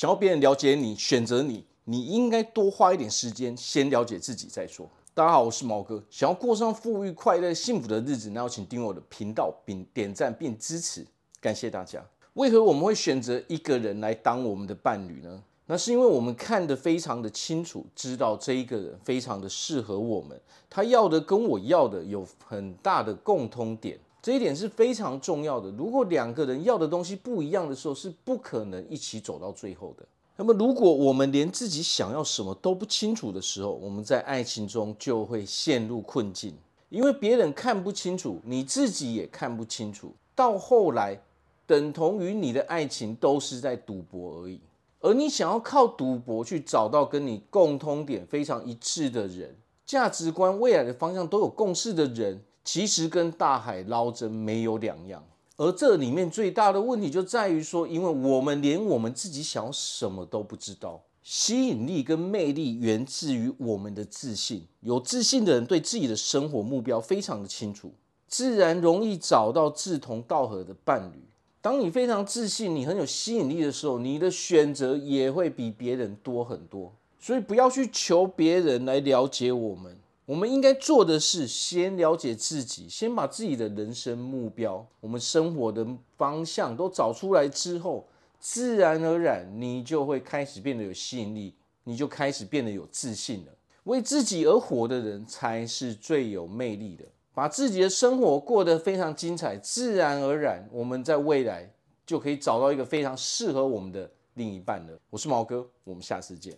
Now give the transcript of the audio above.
想要别人了解你、选择你，你应该多花一点时间，先了解自己再说。大家好，我是毛哥。想要过上富裕、快乐、幸福的日子，那请订阅我的频道，并点赞并支持，感谢大家。为何我们会选择一个人来当我们的伴侣呢？那是因为我们看得非常的清楚，知道这一个人非常的适合我们，他要的跟我要的有很大的共通点，这一点是非常重要的。如果两个人要的东西不一样的时候，是不可能一起走到最后的。那么如果我们连自己想要什么都不清楚的时候，我们在爱情中就会陷入困境，因为别人看不清楚，你自己也看不清楚，到后来等同于你的爱情都是在赌博而已。而你想要靠赌博去找到跟你共通点非常一致的人，价值观、未来的方向都有共识的人，其实跟大海捞针没有两样。而这里面最大的问题就在于说，因为我们连我们自己想要什么都不知道。吸引力跟魅力源自于我们的自信，有自信的人对自己的生活目标非常的清楚，自然容易找到志同道合的伴侣。当你非常自信，你很有吸引力的时候，你的选择也会比别人多很多。所以不要去求别人来了解我们，我们应该做的是先了解自己，先把自己的人生目标、我们生活的方向都找出来之后，自然而然你就会开始变得有吸引力，你就开始变得有自信了。为自己而活的人才是最有魅力的。把自己的生活过得非常精彩，自然而然我们在未来就可以找到一个非常适合我们的另一半了。我是毛哥，我们下次见。